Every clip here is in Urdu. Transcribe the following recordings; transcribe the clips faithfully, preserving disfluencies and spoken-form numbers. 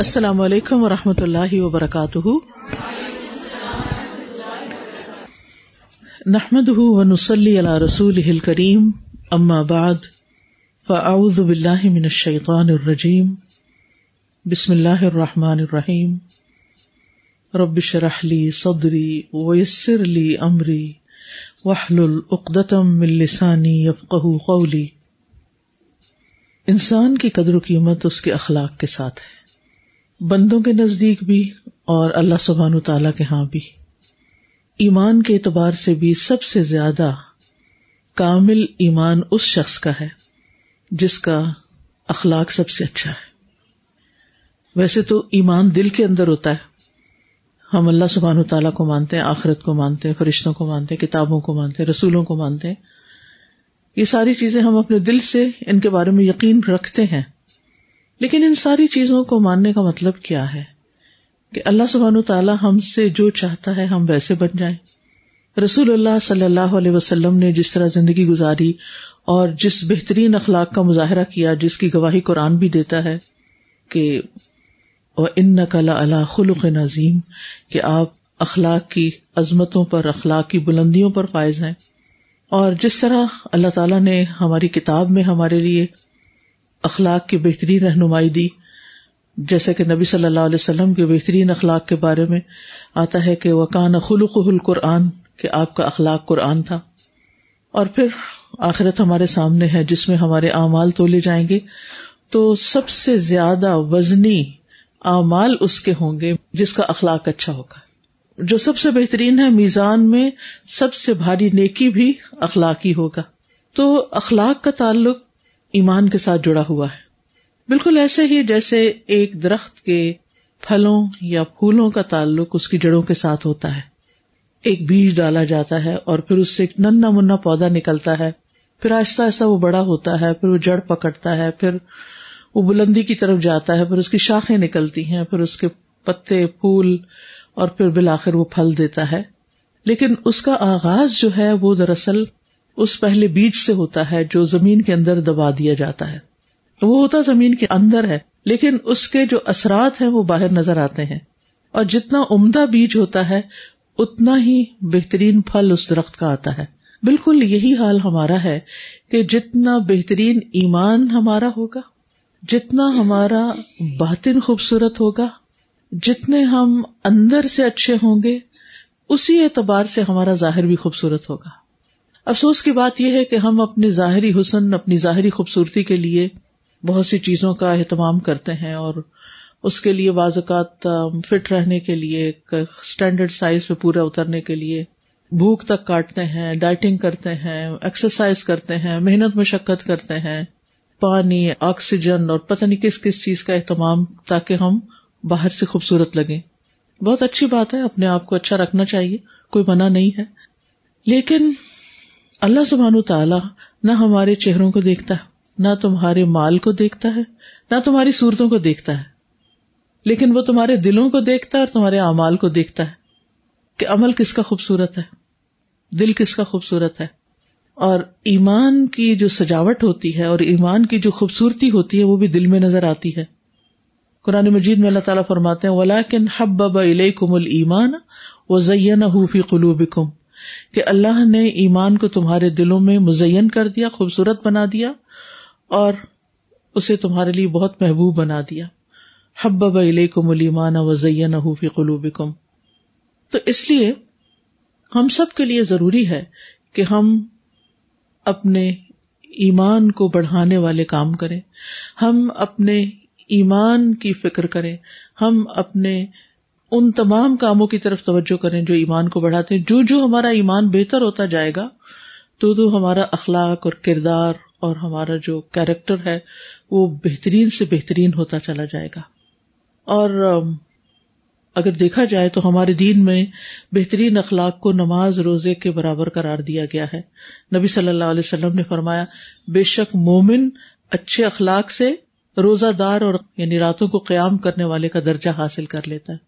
السلام علیکم ورحمۃ اللہ وبرکاتہ نحمده ونصلي على رسوله الكريم اما بعد فاعوذ بالله من الشیطان الرجیم بسم اللہ الرحمن الرحیم رب اشرح لي صدری ويسر لي امری واحلل عقدۃ من لسانی یفقهوا قولی. انسان کی قدر و قیمت اس کے اخلاق کے ساتھ ہے، بندوں کے نزدیک بھی اور اللہ سبحانہ تعالیٰ کے ہاں بھی. ایمان کے اعتبار سے بھی سب سے زیادہ کامل ایمان اس شخص کا ہے جس کا اخلاق سب سے اچھا ہے. ویسے تو ایمان دل کے اندر ہوتا ہے، ہم اللہ سبحانہ تعالیٰ کو مانتے ہیں، آخرت کو مانتے ہیں، فرشتوں کو مانتے ہیں، کتابوں کو مانتے ہیں، رسولوں کو مانتے ہیں. یہ ساری چیزیں ہم اپنے دل سے ان کے بارے میں یقین رکھتے ہیں، لیکن ان ساری چیزوں کو ماننے کا مطلب کیا ہے؟ کہ اللہ سبحانہ تعالیٰ ہم سے جو چاہتا ہے ہم ویسے بن جائیں. رسول اللہ صلی اللہ علیہ وسلم نے جس طرح زندگی گزاری اور جس بہترین اخلاق کا مظاہرہ کیا، جس کی گواہی قرآن بھی دیتا ہے کہ وَإِنَّكَ لَعَلَىٰ خُلُقٍ عَظِيمٍ، کہ آپ اخلاق کی عظمتوں پر، اخلاق کی بلندیوں پر فائز ہیں. اور جس طرح اللہ تعالیٰ نے ہماری کتاب میں ہمارے لیے اخلاق کی بہترین رہنمائی دی، جیسے کہ نبی صلی اللہ علیہ وسلم کے بہترین اخلاق کے بارے میں آتا ہے کہ وَكَانَ خُلُقُهُ الْقُرْآنِ، کہ آپ کا اخلاق قرآن تھا. اور پھر آخرت ہمارے سامنے ہے جس میں ہمارے اعمال تولے جائیں گے، تو سب سے زیادہ وزنی اعمال اس کے ہوں گے جس کا اخلاق اچھا ہوگا. جو سب سے بہترین ہے میزان میں، سب سے بھاری نیکی بھی اخلاقی ہوگا. تو اخلاق کا تعلق ایمان کے ساتھ جڑا ہوا ہے، بالکل ایسے ہی جیسے ایک درخت کے پھلوں یا پھولوں کا تعلق اس کی جڑوں کے ساتھ ہوتا ہے. ایک بیج ڈالا جاتا ہے اور پھر اس سے ایک ننھا منا پودا نکلتا ہے، پھر آہستہ آہستہ وہ بڑا ہوتا ہے، پھر وہ جڑ پکڑتا ہے، پھر وہ بلندی کی طرف جاتا ہے، پھر اس کی شاخیں نکلتی ہیں، پھر اس کے پتے، پھول، اور پھر بالآخر وہ پھل دیتا ہے. لیکن اس کا آغاز جو ہے وہ دراصل اس پہلے بیج سے ہوتا ہے جو زمین کے اندر دبا دیا جاتا ہے. وہ ہوتا زمین کے اندر ہے، لیکن اس کے جو اثرات ہیں وہ باہر نظر آتے ہیں. اور جتنا عمدہ بیج ہوتا ہے اتنا ہی بہترین پھل اس درخت کا آتا ہے. بالکل یہی حال ہمارا ہے کہ جتنا بہترین ایمان ہمارا ہوگا، جتنا ہمارا باطن خوبصورت ہوگا، جتنے ہم اندر سے اچھے ہوں گے، اسی اعتبار سے ہمارا ظاہر بھی خوبصورت ہوگا. افسوس کی بات یہ ہے کہ ہم اپنے ظاہری حسن، اپنی ظاہری خوبصورتی کے لیے بہت سی چیزوں کا اہتمام کرتے ہیں، اور اس کے لیے بعض اوقات فٹ رہنے کے لیے، ایک اسٹینڈرڈ سائز پہ پورا اترنے کے لیے بھوک تک کاٹتے ہیں، ڈائٹنگ کرتے ہیں، ایکسرسائز کرتے ہیں، محنت مشقت کرتے ہیں، پانی، آکسیجن اور پتہ نہیں کس کس چیز کا اہتمام، تاکہ ہم باہر سے خوبصورت لگیں. بہت اچھی بات ہے، اپنے آپ کو اچھا رکھنا چاہیے، کوئی منع نہیں ہے. لیکن اللہ سبحانہ تعالیٰ نہ ہمارے چہروں کو دیکھتا ہے، نہ تمہارے مال کو دیکھتا ہے، نہ تمہاری صورتوں کو دیکھتا ہے، لیکن وہ تمہارے دلوں کو دیکھتا ہے اور تمہارے اعمال کو دیکھتا ہے کہ عمل کس کا خوبصورت ہے، دل کس کا خوبصورت ہے. اور ایمان کی جو سجاوٹ ہوتی ہے اور ایمان کی جو خوبصورتی ہوتی ہے وہ بھی دل میں نظر آتی ہے. قرآن مجید میں اللہ تعالیٰ فرماتے ہیں وَلَكِنْ حَبَّبَ إِلَيْكُمُ الْإِيمَانَ وَزَيَّنَهُ فِي قُلُوبِكُمْ، کہ اللہ نے ایمان کو تمہارے دلوں میں مزین کر دیا، خوبصورت بنا دیا، اور اسے تمہارے لیے بہت محبوب بنا دیا. حبب الیکم الایمان وزینہ فی قلوبکم. تو اس لیے ہم سب کے لیے ضروری ہے کہ ہم اپنے ایمان کو بڑھانے والے کام کریں، ہم اپنے ایمان کی فکر کریں، ہم اپنے ان تمام کاموں کی طرف توجہ کریں جو ایمان کو بڑھاتے ہیں. جو جو ہمارا ایمان بہتر ہوتا جائے گا تو تو ہمارا اخلاق اور کردار اور ہمارا جو کیریکٹر ہے وہ بہترین سے بہترین ہوتا چلا جائے گا. اور اگر دیکھا جائے تو ہمارے دین میں بہترین اخلاق کو نماز روزے کے برابر قرار دیا گیا ہے. نبی صلی اللہ علیہ وسلم نے فرمایا بے شک مومن اچھے اخلاق سے روزہ دار اور یعنی راتوں کو قیام کرنے والے کا درجہ حاصل کر لیتا ہے.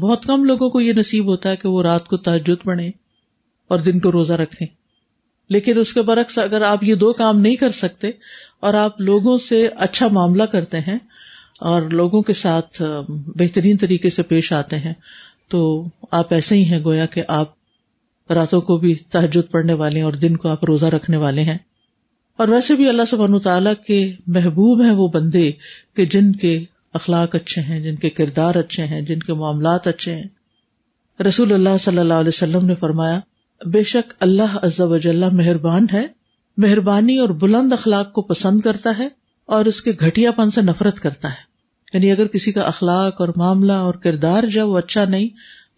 بہت کم لوگوں کو یہ نصیب ہوتا ہے کہ وہ رات کو تہجد پڑھیں اور دن کو روزہ رکھیں. لیکن اس کے برعکس اگر آپ یہ دو کام نہیں کر سکتے اور آپ لوگوں سے اچھا معاملہ کرتے ہیں اور لوگوں کے ساتھ بہترین طریقے سے پیش آتے ہیں. تو آپ ایسے ہی ہیں گویا کہ آپ راتوں کو بھی تہجد پڑھنے والے ہیں اور دن کو آپ روزہ رکھنے والے ہیں. اور ویسے بھی اللہ سبحانہ وتعالیٰ کے محبوب ہیں وہ بندے کہ جن کے اخلاق اچھے ہیں, جن کے کردار اچھے ہیں, جن کے معاملات اچھے ہیں. رسول اللہ صلی اللہ علیہ وسلم نے فرمایا, بے شک اللہ عز و جل مہربان ہے, مہربانی اور بلند اخلاق کو پسند کرتا ہے اور اس کے گھٹیا پن سے نفرت کرتا ہے. یعنی اگر کسی کا اخلاق اور معاملہ اور کردار جب وہ اچھا نہیں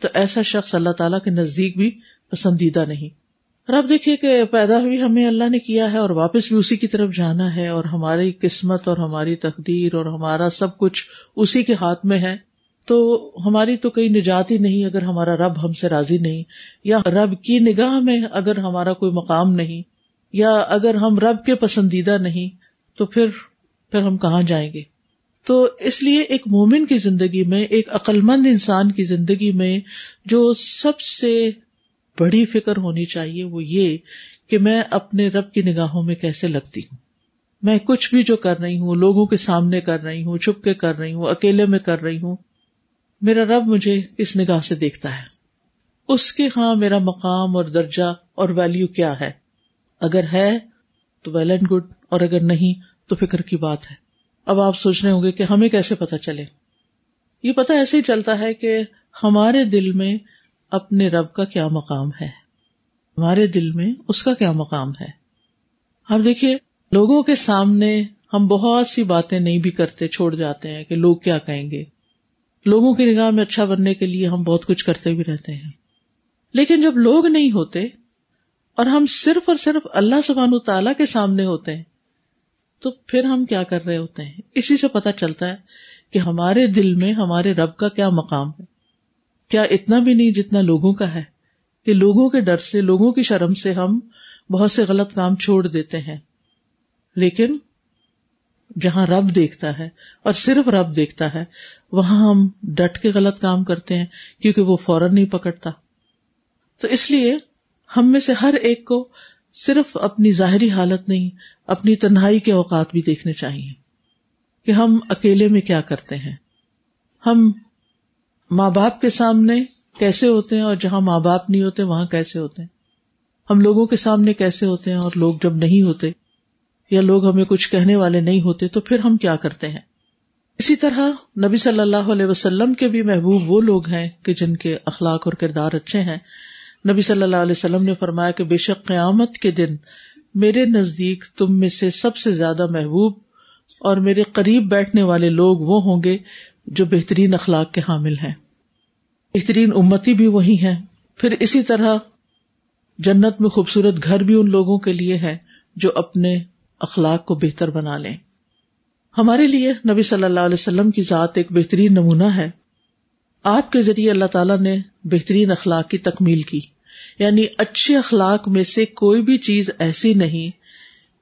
تو ایسا شخص اللہ تعالیٰ کے نزدیک بھی پسندیدہ نہیں. اور آپ دیکھیے کہ پیدا ہوئی ہمیں اللہ نے کیا ہے اور واپس بھی اسی کی طرف جانا ہے, اور ہماری قسمت اور ہماری تقدیر اور ہمارا سب کچھ اسی کے ہاتھ میں ہے. تو ہماری تو کوئی نجات ہی نہیں اگر ہمارا رب ہم سے راضی نہیں, یا رب کی نگاہ میں اگر ہمارا کوئی مقام نہیں, یا اگر ہم رب کے پسندیدہ نہیں تو پھر پھر ہم کہاں جائیں گے. تو اس لیے ایک مومن کی زندگی میں, ایک عقل مند انسان کی زندگی میں جو سب سے بڑی فکر ہونی چاہیے وہ یہ کہ میں اپنے رب کی نگاہوں میں کیسے لگتی ہوں. میں کچھ بھی جو کر رہی ہوں, لوگوں کے سامنے کر رہی ہوں, چھپ کے کر رہی ہوں, اکیلے میں کر رہی ہوں, میرا رب مجھے کس نگاہ سے دیکھتا ہے, اس کے ہاں میرا مقام اور درجہ اور ویلیو کیا ہے. اگر ہے تو ویل اینڈ گڈ, اور اگر نہیں تو فکر کی بات ہے. اب آپ سوچ رہے ہوں گے کہ ہمیں کیسے پتہ چلے. یہ پتہ ایسے ہی چلتا ہے کہ ہمارے دل میں اپنے رب کا کیا مقام ہے, ہمارے دل میں اس کا کیا مقام ہے. آپ دیکھیے, لوگوں کے سامنے ہم بہت سی باتیں نہیں بھی کرتے, چھوڑ جاتے ہیں کہ لوگ کیا کہیں گے. لوگوں کی نگاہ میں اچھا بننے کے لیے ہم بہت کچھ کرتے بھی رہتے ہیں, لیکن جب لوگ نہیں ہوتے اور ہم صرف اور صرف اللہ سبحانہ و تعالیٰ کے سامنے ہوتے ہیں تو پھر ہم کیا کر رہے ہوتے ہیں. اسی سے پتہ چلتا ہے کہ ہمارے دل میں ہمارے رب کا کیا مقام ہے. کیا اتنا بھی نہیں جتنا لوگوں کا ہے کہ لوگوں کے ڈر سے, لوگوں کی شرم سے ہم بہت سے غلط کام چھوڑ دیتے ہیں, لیکن جہاں رب دیکھتا ہے اور صرف رب دیکھتا ہے وہاں ہم ڈٹ کے غلط کام کرتے ہیں کیونکہ وہ فوراً نہیں پکڑتا. تو اس لیے ہم میں سے ہر ایک کو صرف اپنی ظاہری حالت نہیں, اپنی تنہائی کے اوقات بھی دیکھنے چاہیے کہ ہم اکیلے میں کیا کرتے ہیں. ہم ماں باپ کے سامنے کیسے ہوتے ہیں اور جہاں ماں باپ نہیں ہوتے وہاں کیسے ہوتے ہیں. ہم لوگوں کے سامنے کیسے ہوتے ہیں اور لوگ جب نہیں ہوتے یا لوگ ہمیں کچھ کہنے والے نہیں ہوتے تو پھر ہم کیا کرتے ہیں. اسی طرح نبی صلی اللہ علیہ وسلم کے بھی محبوب وہ لوگ ہیں کہ جن کے اخلاق اور کردار اچھے ہیں. نبی صلی اللہ علیہ وسلم نے فرمایا کہ بے شک قیامت کے دن میرے نزدیک تم میں سے سب سے زیادہ محبوب اور میرے قریب بیٹھنے والے لوگ وہ ہوں گے جو بہترین اخلاق کے حامل ہیں. بہترین امتی بھی وہی ہیں. پھر اسی طرح جنت میں خوبصورت گھر بھی ان لوگوں کے لیے ہے جو اپنے اخلاق کو بہتر بنا لیں. ہمارے لیے نبی صلی اللہ علیہ وسلم کی ذات ایک بہترین نمونہ ہے. آپ کے ذریعے اللہ تعالیٰ نے بہترین اخلاق کی تکمیل کی. یعنی اچھے اخلاق میں سے کوئی بھی چیز ایسی نہیں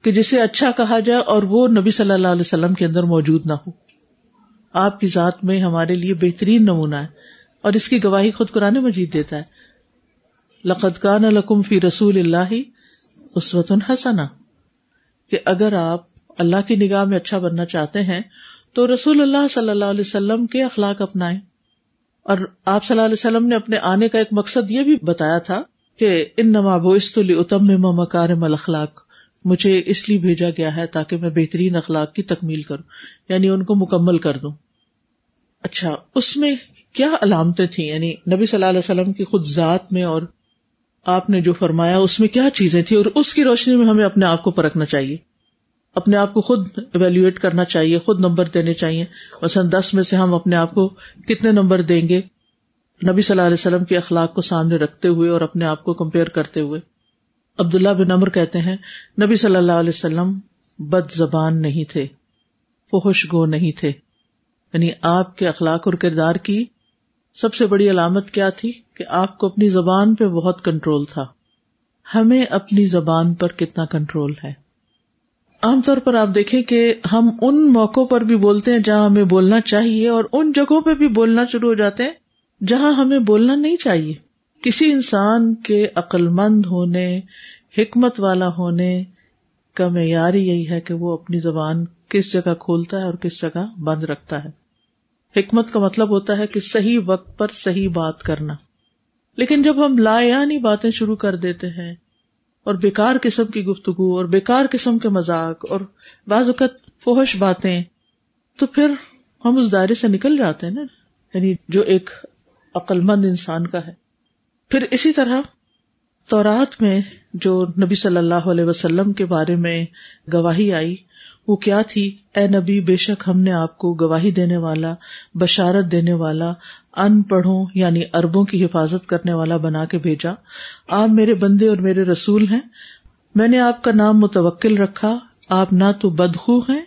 کہ جسے اچھا کہا جائے اور وہ نبی صلی اللہ علیہ وسلم کے اندر موجود نہ ہو. آپ کی ذات میں ہمارے لیے بہترین نمونہ ہے اور اس کی گواہی خود قرآن مجید دیتا ہے, لقد کان لکم فی رسول اللہ اسوۃ حسنہ, کہ اگر آپ اللہ کی نگاہ میں اچھا بننا چاہتے ہیں تو رسول اللہ صلی اللہ علیہ وسلم کے اخلاق اپنائیں. اور آپ صلی اللہ علیہ وسلم نے اپنے آنے کا ایک مقصد یہ بھی بتایا تھا کہ انما بعثت لاتمم مکارم الاخلاق, مجھے اس لیے بھیجا گیا ہے تاکہ میں بہترین اخلاق کی تکمیل کروں, یعنی ان کو مکمل کر دوں. اچھا, اس میں کیا علامتیں تھیں, یعنی نبی صلی اللہ علیہ وسلم کی خود ذات میں اور آپ نے جو فرمایا اس میں کیا چیزیں تھیں, اور اس کی روشنی میں ہمیں اپنے آپ کو پرکھنا چاہیے, اپنے آپ کو خود ایویلویٹ کرنا چاہیے, خود نمبر دینے چاہیے. مثلاً دس میں سے ہم اپنے آپ کو کتنے نمبر دیں گے نبی صلی اللہ علیہ وسلم کے اخلاق کو سامنے رکھتے ہوئے اور اپنے آپ کو کمپیئر کرتے ہوئے. عبداللہ بن عمر کہتے ہیں نبی صلی اللہ علیہ وسلم بد زبان نہیں تھے, فحش گو نہیں تھے. یعنی آپ کے اخلاق اور کردار کی سب سے بڑی علامت کیا تھی کہ آپ کو اپنی زبان پہ بہت کنٹرول تھا. ہمیں اپنی زبان پر کتنا کنٹرول ہے. عام طور پر آپ دیکھیں کہ ہم ان موقعوں پر بھی بولتے ہیں جہاں ہمیں بولنا چاہیے, اور ان جگہوں پہ بھی بولنا شروع ہو جاتے ہیں جہاں ہمیں بولنا نہیں چاہیے. کسی انسان کے عقل مند ہونے, حکمت والا ہونے کا معیار یہی ہے کہ وہ اپنی زبان کس جگہ کھولتا ہے اور کس جگہ بند رکھتا ہے. حکمت کا مطلب ہوتا ہے کہ صحیح وقت پر صحیح بات کرنا. لیکن جب ہم لا یعنی باتیں شروع کر دیتے ہیں اور بیکار قسم کی گفتگو اور بیکار قسم کے مذاق اور بعض اوقات فحش باتیں، تو پھر ہم اس دائرے سے نکل جاتے ہیں نا، یعنی جو ایک عقل مند انسان کا ہے. پھر اسی طرح تورات میں جو نبی صلی اللہ علیہ وسلم کے بارے میں گواہی آئی وہ کیا تھی؟ اے نبی، بے شک ہم نے آپ کو گواہی دینے والا، بشارت دینے والا، ان پڑھوں یعنی عربوں کی حفاظت کرنے والا بنا کے بھیجا. آپ میرے بندے اور میرے رسول ہیں. میں نے آپ کا نام متوکل رکھا. آپ نہ تو بدخو ہیں،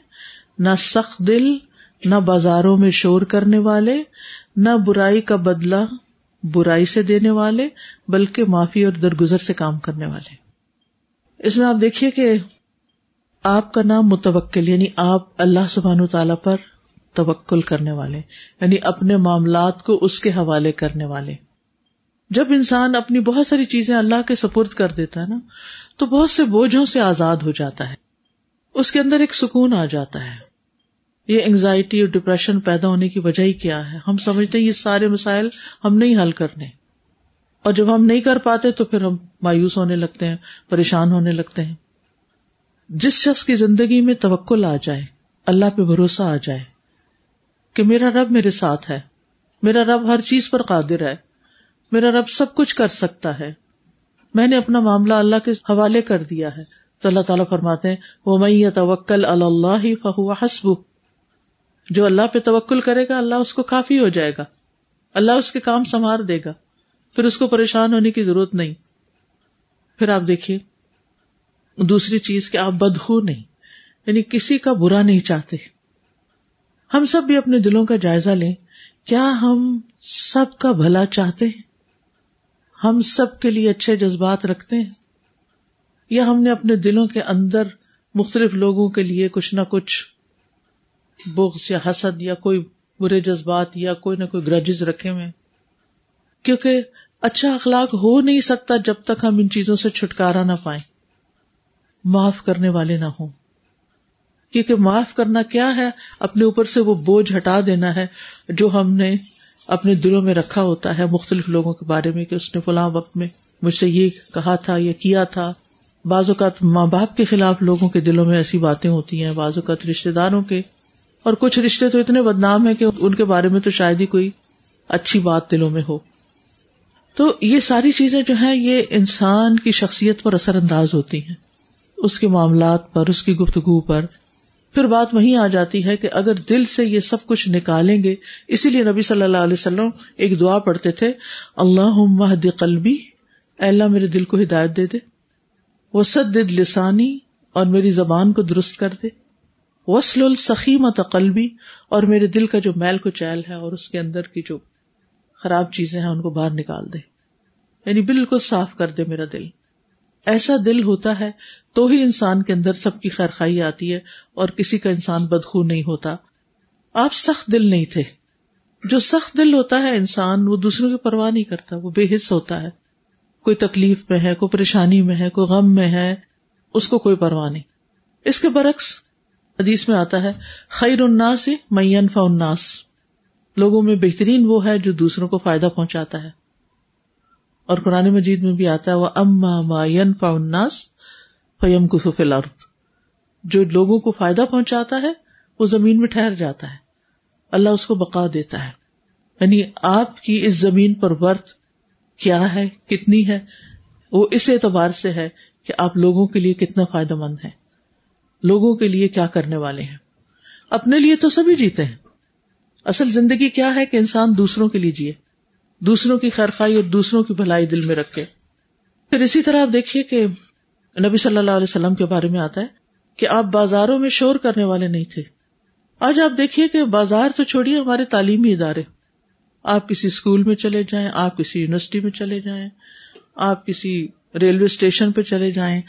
نہ سخت دل، نہ بازاروں میں شور کرنے والے، نہ برائی کا بدلہ برائی سے دینے والے، بلکہ معافی اور درگزر سے کام کرنے والے. اس میں آپ دیکھیے کہ آپ کا نام متوکل، یعنی آپ اللہ سبحانہ تعالیٰ پر توکل کرنے والے، یعنی اپنے معاملات کو اس کے حوالے کرنے والے. جب انسان اپنی بہت ساری چیزیں اللہ کے سپرد کر دیتا ہے نا، تو بہت سے بوجھوں سے آزاد ہو جاتا ہے، اس کے اندر ایک سکون آ جاتا ہے. یہ انگزائٹی اور ڈپریشن پیدا ہونے کی وجہ ہی کیا ہے؟ ہم سمجھتے ہیں یہ سارے مسائل ہم نہیں حل کرنے، اور جب ہم نہیں کر پاتے تو پھر ہم مایوس ہونے لگتے ہیں، پریشان ہونے لگتے ہیں. جس شخص کی زندگی میں توکل آ جائے، اللہ پہ بھروسہ آ جائے کہ میرا رب میرے ساتھ ہے، میرا رب ہر چیز پر قادر ہے، میرا رب سب کچھ کر سکتا ہے، میں نے اپنا معاملہ اللہ کے حوالے کر دیا ہے، تو اللہ تعالیٰ فرماتے ہیں وَمَن يَتَوَكَّلْ عَلَى اللَّهِ فَهُوَ حَسْبُهُ، جو اللہ پہ توکل کرے گا اللہ اس کو کافی ہو جائے گا، اللہ اس کے کام سنوار دے گا، پھر اس کو پریشان ہونے کی ضرورت نہیں. پھر آپ دیکھیے دوسری چیز کہ آپ بدخو نہیں، یعنی کسی کا برا نہیں چاہتے. ہم سب بھی اپنے دلوں کا جائزہ لیں، کیا ہم سب کا بھلا چاہتے ہیں؟ ہم سب کے لیے اچھے جذبات رکھتے ہیں، یا ہم نے اپنے دلوں کے اندر مختلف لوگوں کے لیے کچھ نہ کچھ بغض یا حسد یا کوئی برے جذبات یا کوئی نہ کوئی گرجز رکھے ہوئے؟ کیونکہ اچھا اخلاق ہو نہیں سکتا جب تک ہم ان چیزوں سے چھٹکارا نہ پائیں، معاف کرنے والے نہ ہوں. کیونکہ معاف کرنا کیا ہے؟ اپنے اوپر سے وہ بوجھ ہٹا دینا ہے جو ہم نے اپنے دلوں میں رکھا ہوتا ہے مختلف لوگوں کے بارے میں، کہ اس نے فلاں وقت میں مجھ سے یہ کہا تھا، یہ کیا تھا. بعض اوقات ماں باپ کے خلاف لوگوں کے دلوں میں ایسی باتیں ہوتی ہیں، بعض اوقات رشتے داروں کے، اور کچھ رشتے تو اتنے بدنام ہیں کہ ان کے بارے میں تو شاید ہی کوئی اچھی بات دلوں میں ہو. تو یہ ساری چیزیں جو ہیں یہ انسان کی شخصیت پر اثر انداز ہوتی ہیں، اس کے معاملات پر، اس کی گفتگو پر. پھر بات وہیں آ جاتی ہے کہ اگر دل سے یہ سب کچھ نکالیں گے. اسی لیے نبی صلی اللہ علیہ وسلم ایک دعا پڑھتے تھے، اللہم اہد قلبی، اے اللہ میرے دل کو ہدایت دے دے، وسدد لسانی، اور میری زبان کو درست کر دے، وسلل سخیمۃ قلبی، اور میرے دل کا جو میل کچیل ہے اور اس کے اندر کی جو خراب چیزیں ہیں ان کو باہر نکال دے، یعنی بالکل صاف کر دے میرا دل. ایسا دل ہوتا ہے تو ہی انسان کے اندر سب کی خیرخواہی آتی ہے اور کسی کا انسان بدخو نہیں ہوتا. آپ سخت دل نہیں تھے. جو سخت دل ہوتا ہے انسان، وہ دوسروں کی پرواہ نہیں کرتا، وہ بے حس ہوتا ہے، کوئی تکلیف میں ہے، کوئی پریشانی میں ہے، کوئی غم میں ہے، اس کو کوئی پرواہ نہیں. اس کے برعکس حدیث میں آتا ہے خیر الناس من ينفع الناس، لوگوں میں بہترین وہ ہے جو دوسروں کو فائدہ پہنچاتا ہے. اور قرآن مجید میں بھی آتا ہے وَأَمَّا مَا يَنْفَعُ النَّاسَ فَيَمْكُثُ فِي الْأَرْضِ، جو لوگوں کو فائدہ پہنچاتا ہے وہ زمین میں ٹھہر جاتا ہے، اللہ اس کو بقا دیتا ہے. یعنی آپ کی اس زمین پر ورت کیا ہے، کتنی ہے، وہ اس اعتبار سے ہے کہ آپ لوگوں کے لیے کتنا فائدہ مند ہے، لوگوں کے لیے کیا کرنے والے ہیں. اپنے لیے تو سبھی جیتے ہیں. اصل زندگی کیا ہے کہ انسان دوسروں کے لیے جیے، دوسروں کی خیرخواہی اور دوسروں کی بھلائی دل میں رکھے. پھر اسی طرح آپ دیکھیے کہ نبی صلی اللہ علیہ وسلم کے بارے میں آتا ہے کہ آپ بازاروں میں شور کرنے والے نہیں تھے. آج آپ دیکھیے کہ بازار تو چھوڑیے، ہمارے تعلیمی ادارے، آپ کسی اسکول میں چلے جائیں، آپ کسی یونیورسٹی میں چلے جائیں، آپ کسی ریلوے اسٹیشن پہ چلے جائیں،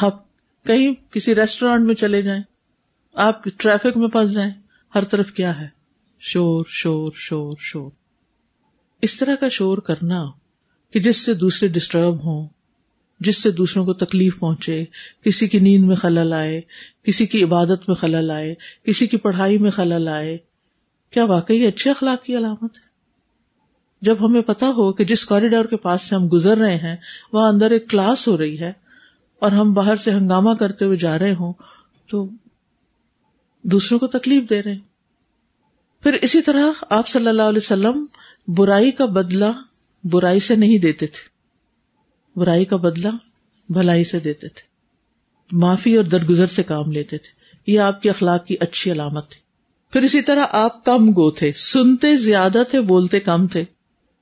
آپ کہیں کسی ریسٹورینٹ میں چلے جائیں، آپ ٹریفک میں پھنس جائیں، ہر طرف کیا ہے؟ شور شور شور شور. اس طرح کا شور کرنا کہ جس سے دوسرے ڈسٹرب ہوں، جس سے دوسروں کو تکلیف پہنچے، کسی کی نیند میں خلل آئے، کسی کی عبادت میں خلل آئے، کسی کی پڑھائی میں خلل آئے، کیا واقعی اچھے اخلاق کی علامت ہے؟ جب ہمیں پتا ہو کہ جس کوریڈور کے پاس سے ہم گزر رہے ہیں وہاں اندر ایک کلاس ہو رہی ہے اور ہم باہر سے ہنگامہ کرتے ہوئے جا رہے ہوں تو دوسروں کو تکلیف دے رہے ہیں۔ پھر اسی طرح آپ صلی اللہ علیہ وسلم برائی کا بدلہ برائی سے نہیں دیتے تھے، برائی کا بدلہ بھلائی سے دیتے تھے، معافی اور درگزر سے کام لیتے تھے۔ یہ آپ کے اخلاق کی اچھی علامت تھی۔ پھر اسی طرح آپ کم گو تھے، سنتے زیادہ تھے، بولتے کم تھے۔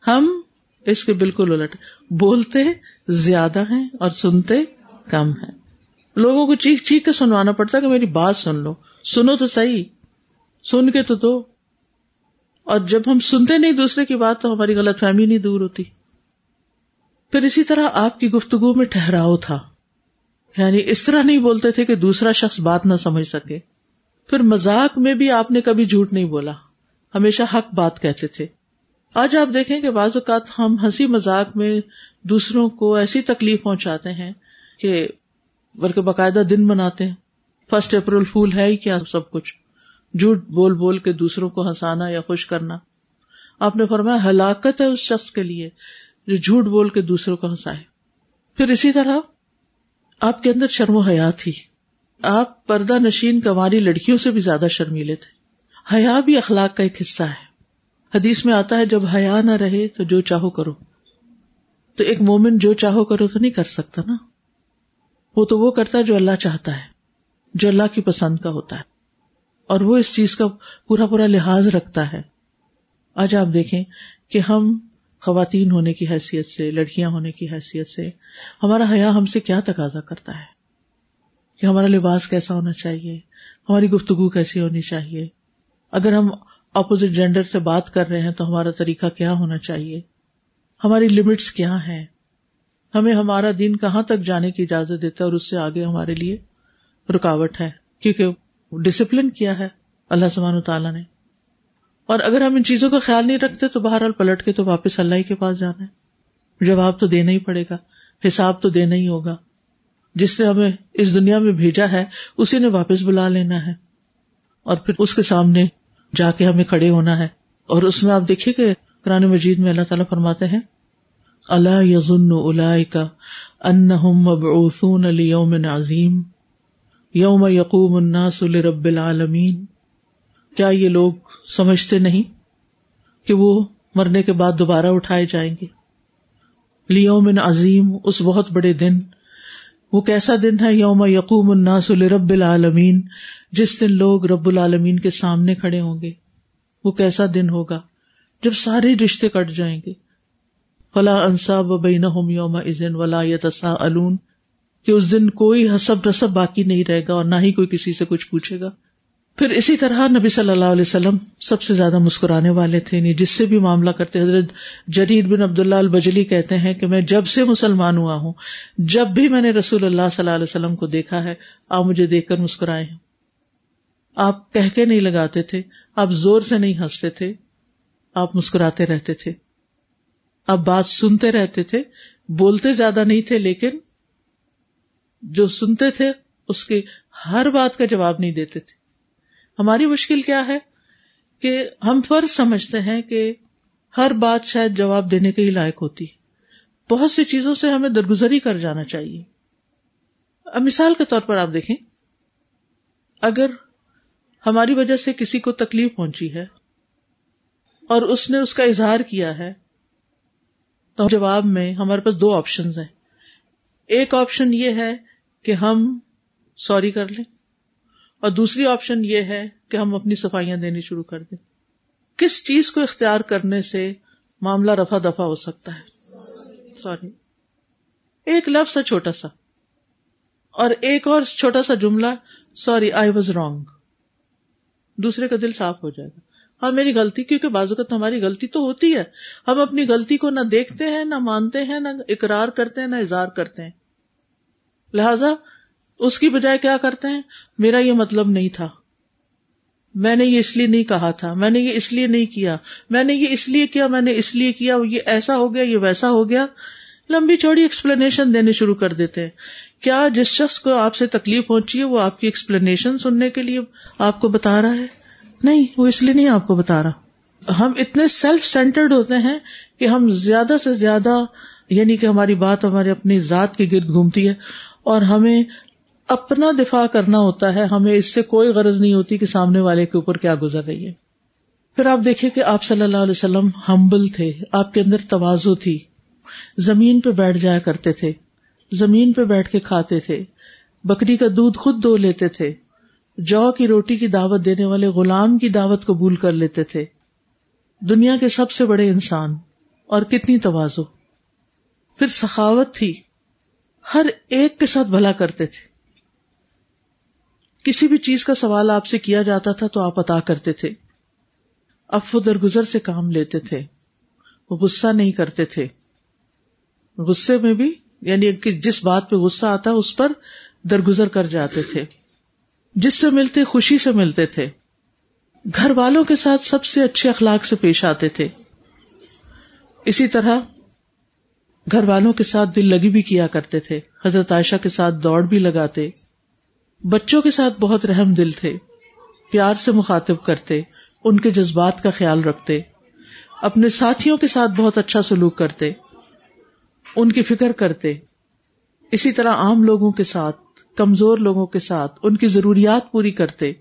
ہم اس کے بالکل الٹ، بولتے زیادہ ہیں اور سنتے کم ہیں۔ لوگوں کو چیخ چیخ کے سنوانا پڑتا کہ میری بات سن لو، سنو تو صحیح، سن کے تو دو۔ اور جب ہم سنتے نہیں دوسرے کی بات تو ہماری غلط فہمی نہیں دور ہوتی۔ پھر اسی طرح آپ کی گفتگو میں ٹھہراؤ تھا، یعنی اس طرح نہیں بولتے تھے کہ دوسرا شخص بات نہ سمجھ سکے۔ پھر مذاق میں بھی آپ نے کبھی جھوٹ نہیں بولا، ہمیشہ حق بات کہتے تھے۔ آج آپ دیکھیں کہ بعض اوقات ہم ہنسی مذاق میں دوسروں کو ایسی تکلیف پہنچاتے ہیں کہ بلکہ باقاعدہ دن مناتے ہیں، فرسٹ اپریل فول ہے ہی کیا، سب کچھ جھوٹ بول بول کے دوسروں کو ہنسانا یا خوش کرنا۔ آپ نے فرمایا ہلاکت ہے اس شخص کے لیے جو جھوٹ بول کے دوسروں کو ہنسائے۔ پھر اسی طرح آپ کے اندر شرم و حیا تھی، آپ پردہ نشین کنواری لڑکیوں سے بھی زیادہ شرمیلے تھے۔ حیا بھی اخلاق کا ایک حصہ ہے، حدیث میں آتا ہے جب حیا نہ رہے تو جو چاہو کرو، تو ایک مومن جو چاہو کرو تو نہیں کر سکتا نا، وہ تو وہ کرتا ہے جو اللہ چاہتا ہے، جو اللہ کی پسند کا ہوتا ہے، اور وہ اس چیز کا پورا پورا لحاظ رکھتا ہے۔ آج آپ دیکھیں کہ ہم خواتین ہونے کی حیثیت سے، لڑکیاں ہونے کی حیثیت سے، ہمارا حیا ہم سے کیا تقاضا کرتا ہے کہ ہمارا لباس کیسا ہونا چاہیے، ہماری گفتگو کیسی ہونی چاہیے، اگر ہم اپوزٹ جینڈر سے بات کر رہے ہیں تو ہمارا طریقہ کیا ہونا چاہیے، ہماری لمٹس کیا ہیں، ہمیں ہمارا دین کہاں تک جانے کی اجازت دیتا ہے اور اس سے آگے ہمارے لیے رکاوٹ ہے، کیونکہ ڈسپلن کیا ہے اللہ سبحانہ و تعالیٰ نے۔ اور اگر ہم ان چیزوں کا خیال نہیں رکھتے تو بہرحال پلٹ کے تو واپس اللہ ہی کے پاس جانا ہے، جواب تو دینا ہی پڑے گا، حساب تو دینا ہی ہوگا۔ جس نے ہمیں اس دنیا میں بھیجا ہے اسی نے واپس بلا لینا ہے اور پھر اس کے سامنے جا کے ہمیں کھڑے ہونا ہے۔ اور اس میں آپ دیکھیے کہ قرآن مجید میں اللہ تعالیٰ فرماتے ہیں الا یظن اولئک انہم مبعوثون لیوم عظیم یوم یقوم الناس لرب العالمین۔ کیا یہ لوگ سمجھتے نہیں کہ وہ مرنے کے بعد دوبارہ اٹھائے جائیں گے؟ لیوم عظیم، اس بہت بڑے دن۔ وہ کیسا دن ہے؟ یوم یقوم الناس لرب العالمین، جس دن لوگ رب العالمین کے سامنے کھڑے ہوں گے۔ وہ کیسا دن ہوگا جب سارے رشتے کٹ جائیں گے، فلا انصاب بینہم یومئذ ولا یتساءلون، کہ اس دن کوئی حسب رسب باقی نہیں رہے گا اور نہ ہی کوئی کسی سے کچھ پوچھے گا۔ پھر اسی طرح نبی صلی اللہ علیہ وسلم سب سے زیادہ مسکرانے والے تھے، یعنی جس سے بھی معاملہ کرتے۔ حضرت جریر بن عبداللہ البجلی کہتے ہیں کہ میں جب سے مسلمان ہوا ہوں، جب بھی میں نے رسول اللہ صلی اللہ علیہ وسلم کو دیکھا ہے آپ مجھے دیکھ کر مسکرائے ہیں۔ آپ کہہ کے نہیں لگاتے تھے، آپ زور سے نہیں ہنستے تھے، آپ مسکراتے رہتے تھے، آپ بات سنتے رہتے تھے، بولتے زیادہ نہیں تھے، لیکن جو سنتے تھے اس کی ہر بات کا جواب نہیں دیتے تھے۔ ہماری مشکل کیا ہے کہ ہم فرض سمجھتے ہیں کہ ہر بات شاید جواب دینے کے ہی لائق ہوتی ہے، بہت سی چیزوں سے ہمیں درگزری کر جانا چاہیے۔ اب مثال کے طور پر آپ دیکھیں، اگر ہماری وجہ سے کسی کو تکلیف پہنچی ہے اور اس نے اس کا اظہار کیا ہے تو جواب میں ہمارے پاس دو آپشنز ہیں۔ ایک آپشن یہ ہے کہ ہم سوری کر لیں اور دوسری آپشن یہ ہے کہ ہم اپنی صفائیاں دینی شروع کر دیں۔ کس چیز کو اختیار کرنے سے معاملہ رفع دفع ہو سکتا ہے؟ سوری، ایک لفظ ہے چھوٹا سا، اور ایک اور چھوٹا سا جملہ، سوری آئی واز رانگ، دوسرے کا دل صاف ہو جائے گا۔ ہاں میری غلطی، کیونکہ بعض اوقات ہماری غلطی تو ہوتی ہے، ہم اپنی غلطی کو نہ دیکھتے ہیں، نہ مانتے ہیں، نہ اقرار کرتے ہیں، نہ اظہار کرتے ہیں، لہذا اس کی بجائے کیا کرتے ہیں، میرا یہ مطلب نہیں تھا، میں نے یہ اس لیے نہیں کہا تھا، میں نے یہ اس لیے نہیں کیا، میں نے یہ اس لیے کیا، میں نے اس لیے کیا، یہ ایسا ہو گیا، یہ ویسا ہو گیا، لمبی چوڑی ایکسپلینیشن دینے شروع کر دیتے ہیں. کیا جس شخص کو آپ سے تکلیف پہنچی ہے وہ آپ کی ایکسپلینیشن سننے کے لیے آپ کو بتا رہا ہے؟ نہیں، وہ اس لیے نہیں آپ کو بتا رہا. ہم اتنے سیلف سینٹرڈ ہوتے ہیں کہ ہم زیادہ سے زیادہ، یعنی کہ ہماری بات ہماری اپنی ذات کے گرد گھومتی ہے اور ہمیں اپنا دفاع کرنا ہوتا ہے. ہمیں اس سے کوئی غرض نہیں ہوتی کہ سامنے والے کے اوپر کیا گزر رہی ہے. پھر آپ دیکھیں کہ آپ صلی اللہ علیہ وسلم ہمبل تھے، آپ کے اندر تواضع تھی. زمین پہ بیٹھ جایا کرتے تھے، زمین پہ بیٹھ کے کھاتے تھے، بکری کا دودھ خود دو لیتے تھے، جو کی روٹی کی دعوت دینے والے غلام کی دعوت قبول کر لیتے تھے. دنیا کے سب سے بڑے انسان، اور کتنی تواضع. پھر سخاوت تھی، ہر ایک کے ساتھ بھلا کرتے تھے. کسی بھی چیز کا سوال آپ سے کیا جاتا تھا تو آپ عطا کرتے تھے. عفو درگزر سے کام لیتے تھے، وہ غصہ نہیں کرتے تھے. غصے میں بھی، یعنی کہ جس بات پہ غصہ آتا اس پر درگزر کر جاتے تھے. جس سے ملتے خوشی سے ملتے تھے. گھر والوں کے ساتھ سب سے اچھے اخلاق سے پیش آتے تھے. اسی طرح گھر والوں کے ساتھ دل لگی بھی کیا کرتے تھے. حضرت عائشہ کے ساتھ دوڑ بھی لگاتے. بچوں کے ساتھ بہت رحم دل تھے، پیار سے مخاطب کرتے، ان کے جذبات کا خیال رکھتے. اپنے ساتھیوں کے ساتھ بہت اچھا سلوک کرتے، ان کی فکر کرتے. اسی طرح عام لوگوں کے ساتھ، کمزور لوگوں کے ساتھ ان کی ضروریات پوری کرتے.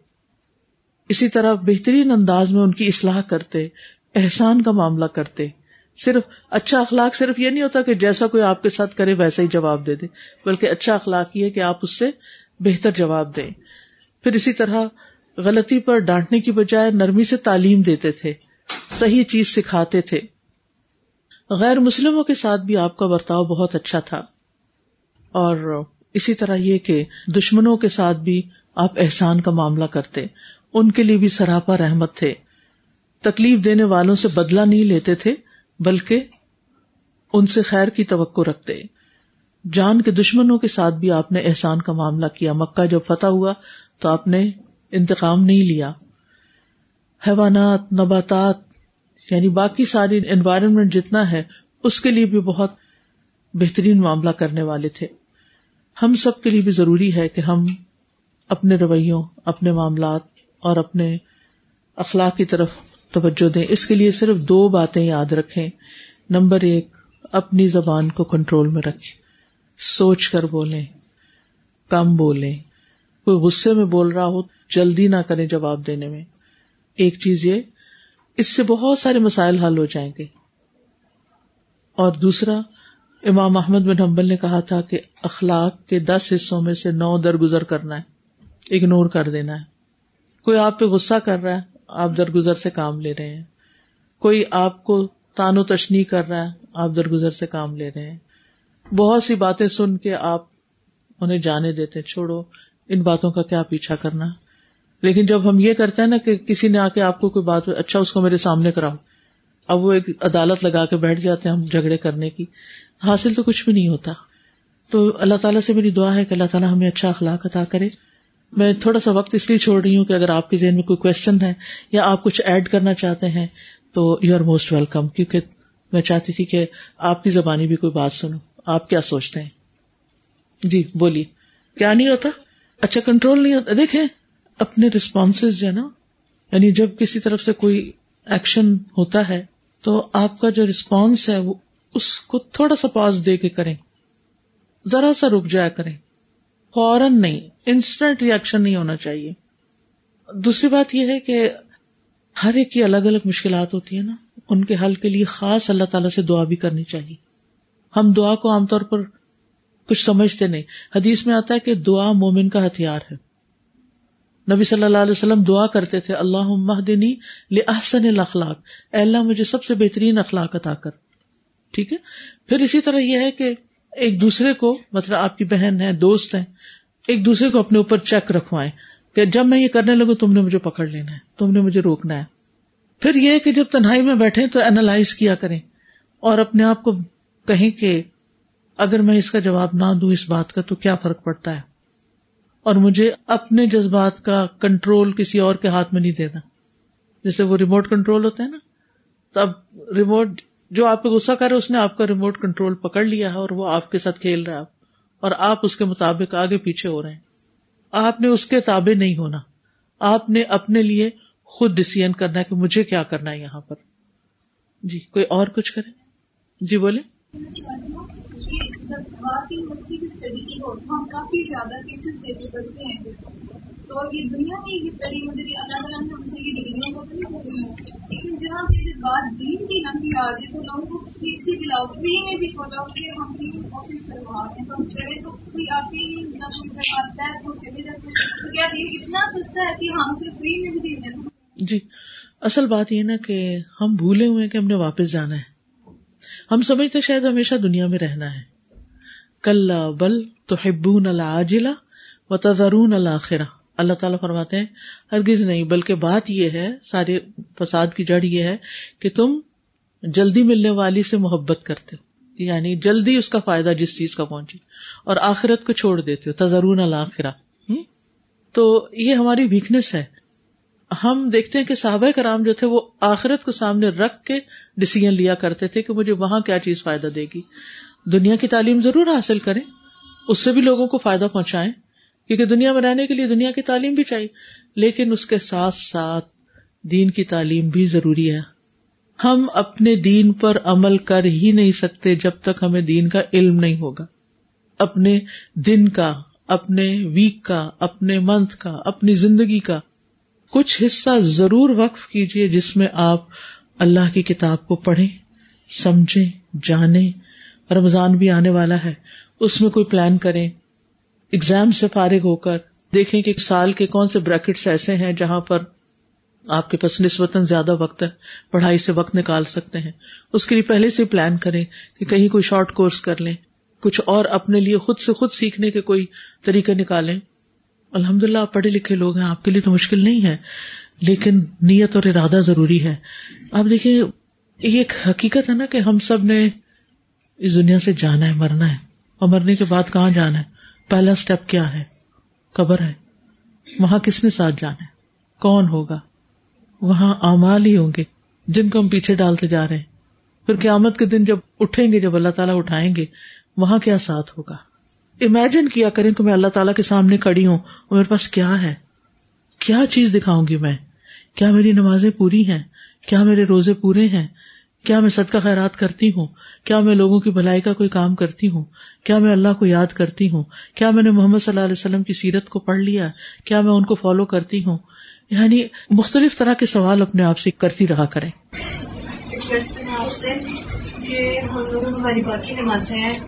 اسی طرح بہترین انداز میں ان کی اصلاح کرتے، احسان کا معاملہ کرتے. صرف اچھا اخلاق صرف یہ نہیں ہوتا کہ جیسا کوئی آپ کے ساتھ کرے ویسا ہی جواب دے دے، بلکہ اچھا اخلاق یہ ہے کہ آپ اس سے بہتر جواب دیں. پھر اسی طرح غلطی پر ڈانٹنے کی بجائے نرمی سے تعلیم دیتے تھے، صحیح چیز سکھاتے تھے. غیر مسلموں کے ساتھ بھی آپ کا برتاؤ بہت اچھا تھا. اور اسی طرح یہ کہ دشمنوں کے ساتھ بھی آپ احسان کا معاملہ کرتے، ان کے لیے بھی سراپا رحمت تھے. تکلیف دینے والوں سے بدلہ نہیں لیتے تھے بلکہ ان سے خیر کی توقع رکھتے. جان کے دشمنوں کے ساتھ بھی آپ نے احسان کا معاملہ کیا. مکہ جب فتح ہوا تو آپ نے انتقام نہیں لیا. حیوانات، نباتات، یعنی باقی ساری انوائرمنٹ جتنا ہے اس کے لیے بھی بہت بہترین معاملہ کرنے والے تھے. ہم سب کے لیے بھی ضروری ہے کہ ہم اپنے رویوں، اپنے معاملات اور اپنے اخلاق کی طرف توجہ دیں. اس کے لیے صرف دو باتیں یاد رکھیں. نمبر ایک، اپنی زبان کو کنٹرول میں رکھیں. سوچ کر بولیں، کم بولیں. کوئی غصے میں بول رہا ہو جلدی نہ کریں جواب دینے میں. ایک چیز یہ، اس سے بہت سارے مسائل حل ہو جائیں گے. اور دوسرا، امام احمد بن حنبل نے کہا تھا کہ اخلاق کے دس حصوں میں سے نو درگزر کرنا ہے، اگنور کر دینا ہے. کوئی آپ پہ غصہ کر رہا ہے، آپ درگزر سے کام لے رہے ہیں. کوئی آپ کو تان و تشنی کر رہا ہے، آپ درگزر سے کام لے رہے ہیں. بہت سی باتیں سن کے آپ انہیں جانے دیتے، چھوڑو ان باتوں کا کیا پیچھا کرنا. لیکن جب ہم یہ کرتے ہیں نا کہ کسی نے آ کے آپ کو کوئی بات، اچھا اس کو میرے سامنے کراؤ، اب وہ ایک عدالت لگا کے بیٹھ جاتے ہیں ہم جھگڑے کرنے کی، حاصل تو کچھ بھی نہیں ہوتا. تو اللہ تعالیٰ سے میری دعا ہے کہ اللہ تعالیٰ ہمیں اچھا اخلاق عطا کرے. میں تھوڑا سا وقت اس لیے چھوڑ رہی ہوں کہ اگر آپ کے ذہن میں کوئی کویسچن ہے یا آپ کچھ ایڈ کرنا چاہتے ہیں تو یو آر موسٹ ویلکم، کیونکہ میں چاہتی تھی کہ آپ کی زبانی بھی کوئی بات سنو. آپ کیا سوچتے ہیں؟ جی بولیے. کیا نہیں ہوتا؟ اچھا کنٹرول نہیں ہوتا. دیکھیں اپنے رسپانسز جو ہے نا، یعنی جب کسی طرف سے کوئی ایکشن ہوتا ہے تو آپ کا جو رسپانس ہے وہ اس کو تھوڑا سا پاس دے کے کریں، ذرا سا رک جایا کریں، فوراً نہیں. انسٹنٹ ریئیکشن نہیں ہونا چاہیے. دوسری بات یہ ہے کہ ہر ایک کی الگ الگ مشکلات ہوتی ہیں نا، ان کے حل کے لیے خاص اللہ تعالیٰ سے دعا بھی کرنی چاہیے. ہم دعا کو عام طور پر کچھ سمجھتے نہیں. حدیث میں آتا ہے کہ دعا مومن کا ہتھیار ہے. نبی صلی اللہ علیہ وسلم دعا کرتے تھے، اللہم اہدنی لأحسن الاخلاق، اے اللہ مجھے سب سے بہترین اخلاق عطا کر. ٹھیک ہے. پھر اسی طرح یہ ہے کہ ایک دوسرے کو، مطلب آپ کی بہن ہے، دوست ہیں، ایک دوسرے کو اپنے اوپر چیک رکھوائیں کہ جب میں یہ کرنے لگوں تم نے مجھے پکڑ لینا ہے، تم نے مجھے روکنا ہے. پھر یہ کہ جب تنہائی میں بیٹھیں تو اینالائز کیا کریں اور اپنے آپ کو کہیں کہ اگر میں اس کا جواب نہ دوں اس بات کا تو کیا فرق پڑتا ہے، اور مجھے اپنے جذبات کا کنٹرول کسی اور کے ہاتھ میں نہیں دینا. جیسے وہ ریموٹ کنٹرول ہوتا ہے نا، تو اب ریموٹ جو آپ پہ غصہ کرے اس نے آپ کا ریموٹ کنٹرول پکڑ لیا ہے اور وہ آپ کے ساتھ کھیل رہا ہے اور آپ اس کے مطابق آگے پیچھے ہو رہے ہیں. آپ نے اس کے تابع نہیں ہونا. آپ نے اپنے لیے خود ڈیسیژن کرنا ہے کہ مجھے کیا کرنا ہے یہاں پر. جی کوئی اور کچھ کرے؟ جی بولے. کافی زیادہ کیسز دیکھے بچتے ہیں تو یہ دنیا میں یہ اسٹڈی مجھے اللہ تعالیٰ نے ہم سے یہ ڈگریاں تو نہیں ہوتی، لیکن جہاں سے بات دین کی نہ کی آ جائے تو لوگوں کو فیس کی بلاؤ فری میں بھی سوچا کہ ہم فری آفس کروا رہے ہیں تو ہم چلے تو کوئی آپ کے آتا ہے تو چلے جاتے ہیں تو کیا یہ اتنا سستا ہے کہ ہم اسے فری میں بھی دے دیں. جی اصل بات یہ نا کہ ہم بھولے ہوئے کہ ہم نے واپس جانا ہے. ہم سمجھتے شاید ہمیشہ دنیا میں رہنا ہے. کل بل تحبون العاجلہ وتذرون الآخرہ. اللہ تعالیٰ فرماتے ہیں ہرگز نہیں، بلکہ بات یہ ہے، سارے فساد کی جڑ یہ ہے کہ تم جلدی ملنے والی سے محبت کرتے ہو، یعنی جلدی اس کا فائدہ جس چیز کا پہنچے، اور آخرت کو چھوڑ دیتے ہو. تذرون الاخرہ. تو یہ ہماری ویکنس ہے. ہم دیکھتے ہیں کہ صحابہ کرام جو تھے وہ آخرت کو سامنے رکھ کے ڈیسیژن لیا کرتے تھے کہ مجھے وہاں کیا چیز فائدہ دے گی. دنیا کی تعلیم ضرور حاصل کریں، اس سے بھی لوگوں کو فائدہ پہنچائیں، کیونکہ دنیا میں رہنے کے لیے دنیا کی تعلیم بھی چاہیے، لیکن اس کے ساتھ ساتھ دین کی تعلیم بھی ضروری ہے. ہم اپنے دین پر عمل کر ہی نہیں سکتے جب تک ہمیں دین کا علم نہیں ہوگا. اپنے دن کا، اپنے ویک کا، اپنے منتھ کا، اپنی زندگی کا کچھ حصہ ضرور وقف کیجئے جس میں آپ اللہ کی کتاب کو پڑھیں، سمجھیں، جانیں. رمضان بھی آنے والا ہے، اس میں کوئی پلان کریں. ایگزام سے فارغ ہو کر دیکھیں کہ ایک سال کے کون سے بریکٹس ایسے ہیں جہاں پر آپ کے پاس نسبتاً زیادہ وقت ہے، پڑھائی سے وقت نکال سکتے ہیں. اس کے لیے پہلے سے پلان کریں کہ کہیں کوئی شارٹ کورس کر لیں، کچھ اور اپنے لیے خود سے خود سیکھنے کے کوئی طریقے نکالیں. الحمدللہ آپ پڑھے لکھے لوگ ہیں، آپ کے لیے تو مشکل نہیں ہے، لیکن نیت اور ارادہ ضروری ہے. آپ دیکھیں یہ ایک حقیقت ہے نا کہ ہم سب نے اس دنیا سے جانا ہے، مرنا ہے، اور مرنے کے بعد کہاں جانا ہے؟ پہلا سٹیپ کیا ہے؟ قبر ہے. وہاں کس نے ساتھ جانا ہے؟ کون ہوگا؟ وہاں اعمال ہی ہوں گے جن کو ہم پیچھے ڈالتے جا رہے ہیں. پھر قیامت کے دن جب اٹھیں گے، جب اللہ تعالیٰ اٹھائیں گے، وہاں کیا ساتھ ہوگا؟ امیجن کیا کریں کہ میں اللہ تعالیٰ کے سامنے کھڑی ہوں اور میرے پاس کیا ہے، کیا چیز دکھاؤں گی میں؟ کیا میری نمازیں پوری ہیں؟ کیا میرے روزے پورے ہیں؟ کیا میں صدقہ خیرات کرتی ہوں؟ کیا میں لوگوں کی بھلائی کا کوئی کام کرتی ہوں؟ کیا میں اللہ کو یاد کرتی ہوں؟ کیا میں نے محمد صلی اللہ علیہ وسلم کی سیرت کو پڑھ لیا؟ کیا میں ان کو فالو کرتی ہوں؟ یعنی مختلف طرح کے سوال اپنے آپ سے کرتی رہا کریں. کہ ہم لوگ ہماری باقی نمازیں ہیں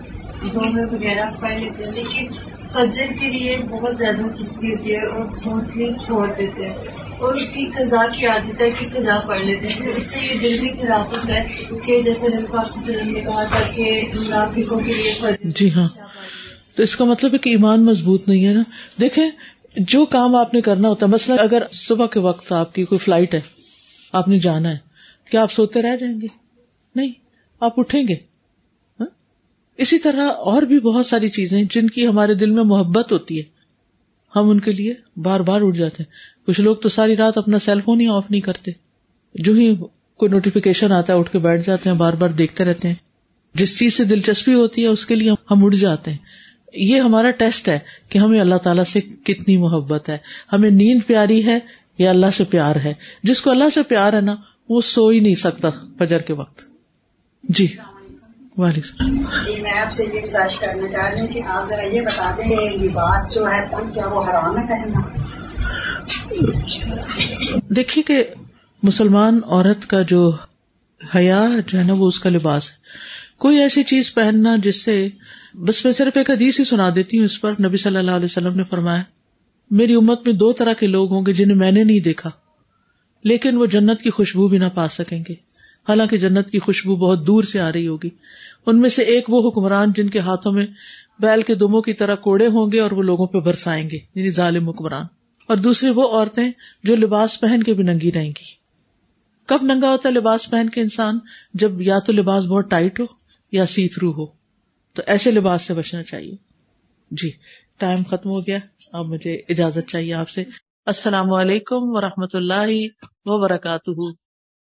وغیرہ پڑھ لیتے ہیں، لیکن فجر کے لیے بہت زیادہ سستی ہوتی ہے اور موسٹلی چھوڑ دیتے ہیں، اور اس کی قضا کی عادت ہے کہ قضا پڑھ لیتے ہیں. اس سے یہ دل بھی خراب ہوتا ہے کہ جیسے نبی پاک صلی اللہ علیہ وسلم نے کہا تھا کہ منافقوں کے لیے فجر. جی ہاں، تو اس کا مطلب ہے کہ ایمان مضبوط نہیں ہے نا. دیکھیں جو کام آپ نے کرنا ہوتا ہے، مثلا اگر صبح کے وقت آپ کی کوئی فلائٹ ہے، آپ نے جانا ہے، کیا آپ سوتے رہ جائیں گے؟ نہیں، آپ اٹھیں گے. اسی طرح اور بھی بہت ساری چیزیں جن کی ہمارے دل میں محبت ہوتی ہے، ہم ان کے لیے بار بار اٹھ جاتے ہیں. کچھ لوگ تو ساری رات اپنا سیل فون ہی آف نہیں کرتے، جو ہی کوئی نوٹیفیکیشن آتا ہے اٹھ کے بیٹھ جاتے ہیں، بار بار دیکھتے رہتے ہیں. جس چیز سے دلچسپی ہوتی ہے اس کے لیے ہم اٹھ جاتے ہیں. یہ ہمارا ٹیسٹ ہے کہ ہمیں اللہ تعالیٰ سے کتنی محبت ہے، ہمیں نیند پیاری ہے یا اللہ سے پیار ہے. جس کو اللہ سے پیار ہے نا وہ سو ہی نہیں سکتا فجر کے وقت. جی میں آپ سے یہ گزارش کرنا چاہ رہی ہوں کہ آپ ذرا یہ بتا دیں کہ لباس جو ہے کیا وہ حرام ہے پہننا؟ دیکھیے کہ مسلمان عورت کا جو حیا جو ہے نا وہ اس کا لباس ہے. کوئی ایسی چیز پہننا جس سے، بس میں صرف ایک حدیث ہی سنا دیتی ہوں اس پر. نبی صلی اللہ علیہ وسلم نے فرمایا میری امت میں دو طرح کے لوگ ہوں گے جنہیں میں نے نہیں دیکھا لیکن وہ جنت کی خوشبو بھی نہ پا سکیں گے، حالانکہ جنت کی خوشبو بہت دور سے آ رہی ہوگی. ان میں سے ایک وہ حکمران جن کے ہاتھوں میں بیل کے دموں کی طرح کوڑے ہوں گے اور وہ لوگوں پہ برسائیں گے، یعنی ظالم حکمران. اور دوسری وہ عورتیں جو لباس پہن کے بھی ننگی رہیں گی. کب ننگا ہوتا ہے لباس پہن کے انسان؟ جب یا تو لباس بہت ٹائٹ ہو یا سی تھرو ہو، تو ایسے لباس سے بچنا چاہیے. جی ٹائم ختم ہو گیا، اب مجھے اجازت چاہیے آپ سے. السلام علیکم ورحمۃ اللہ وبرکاتہ.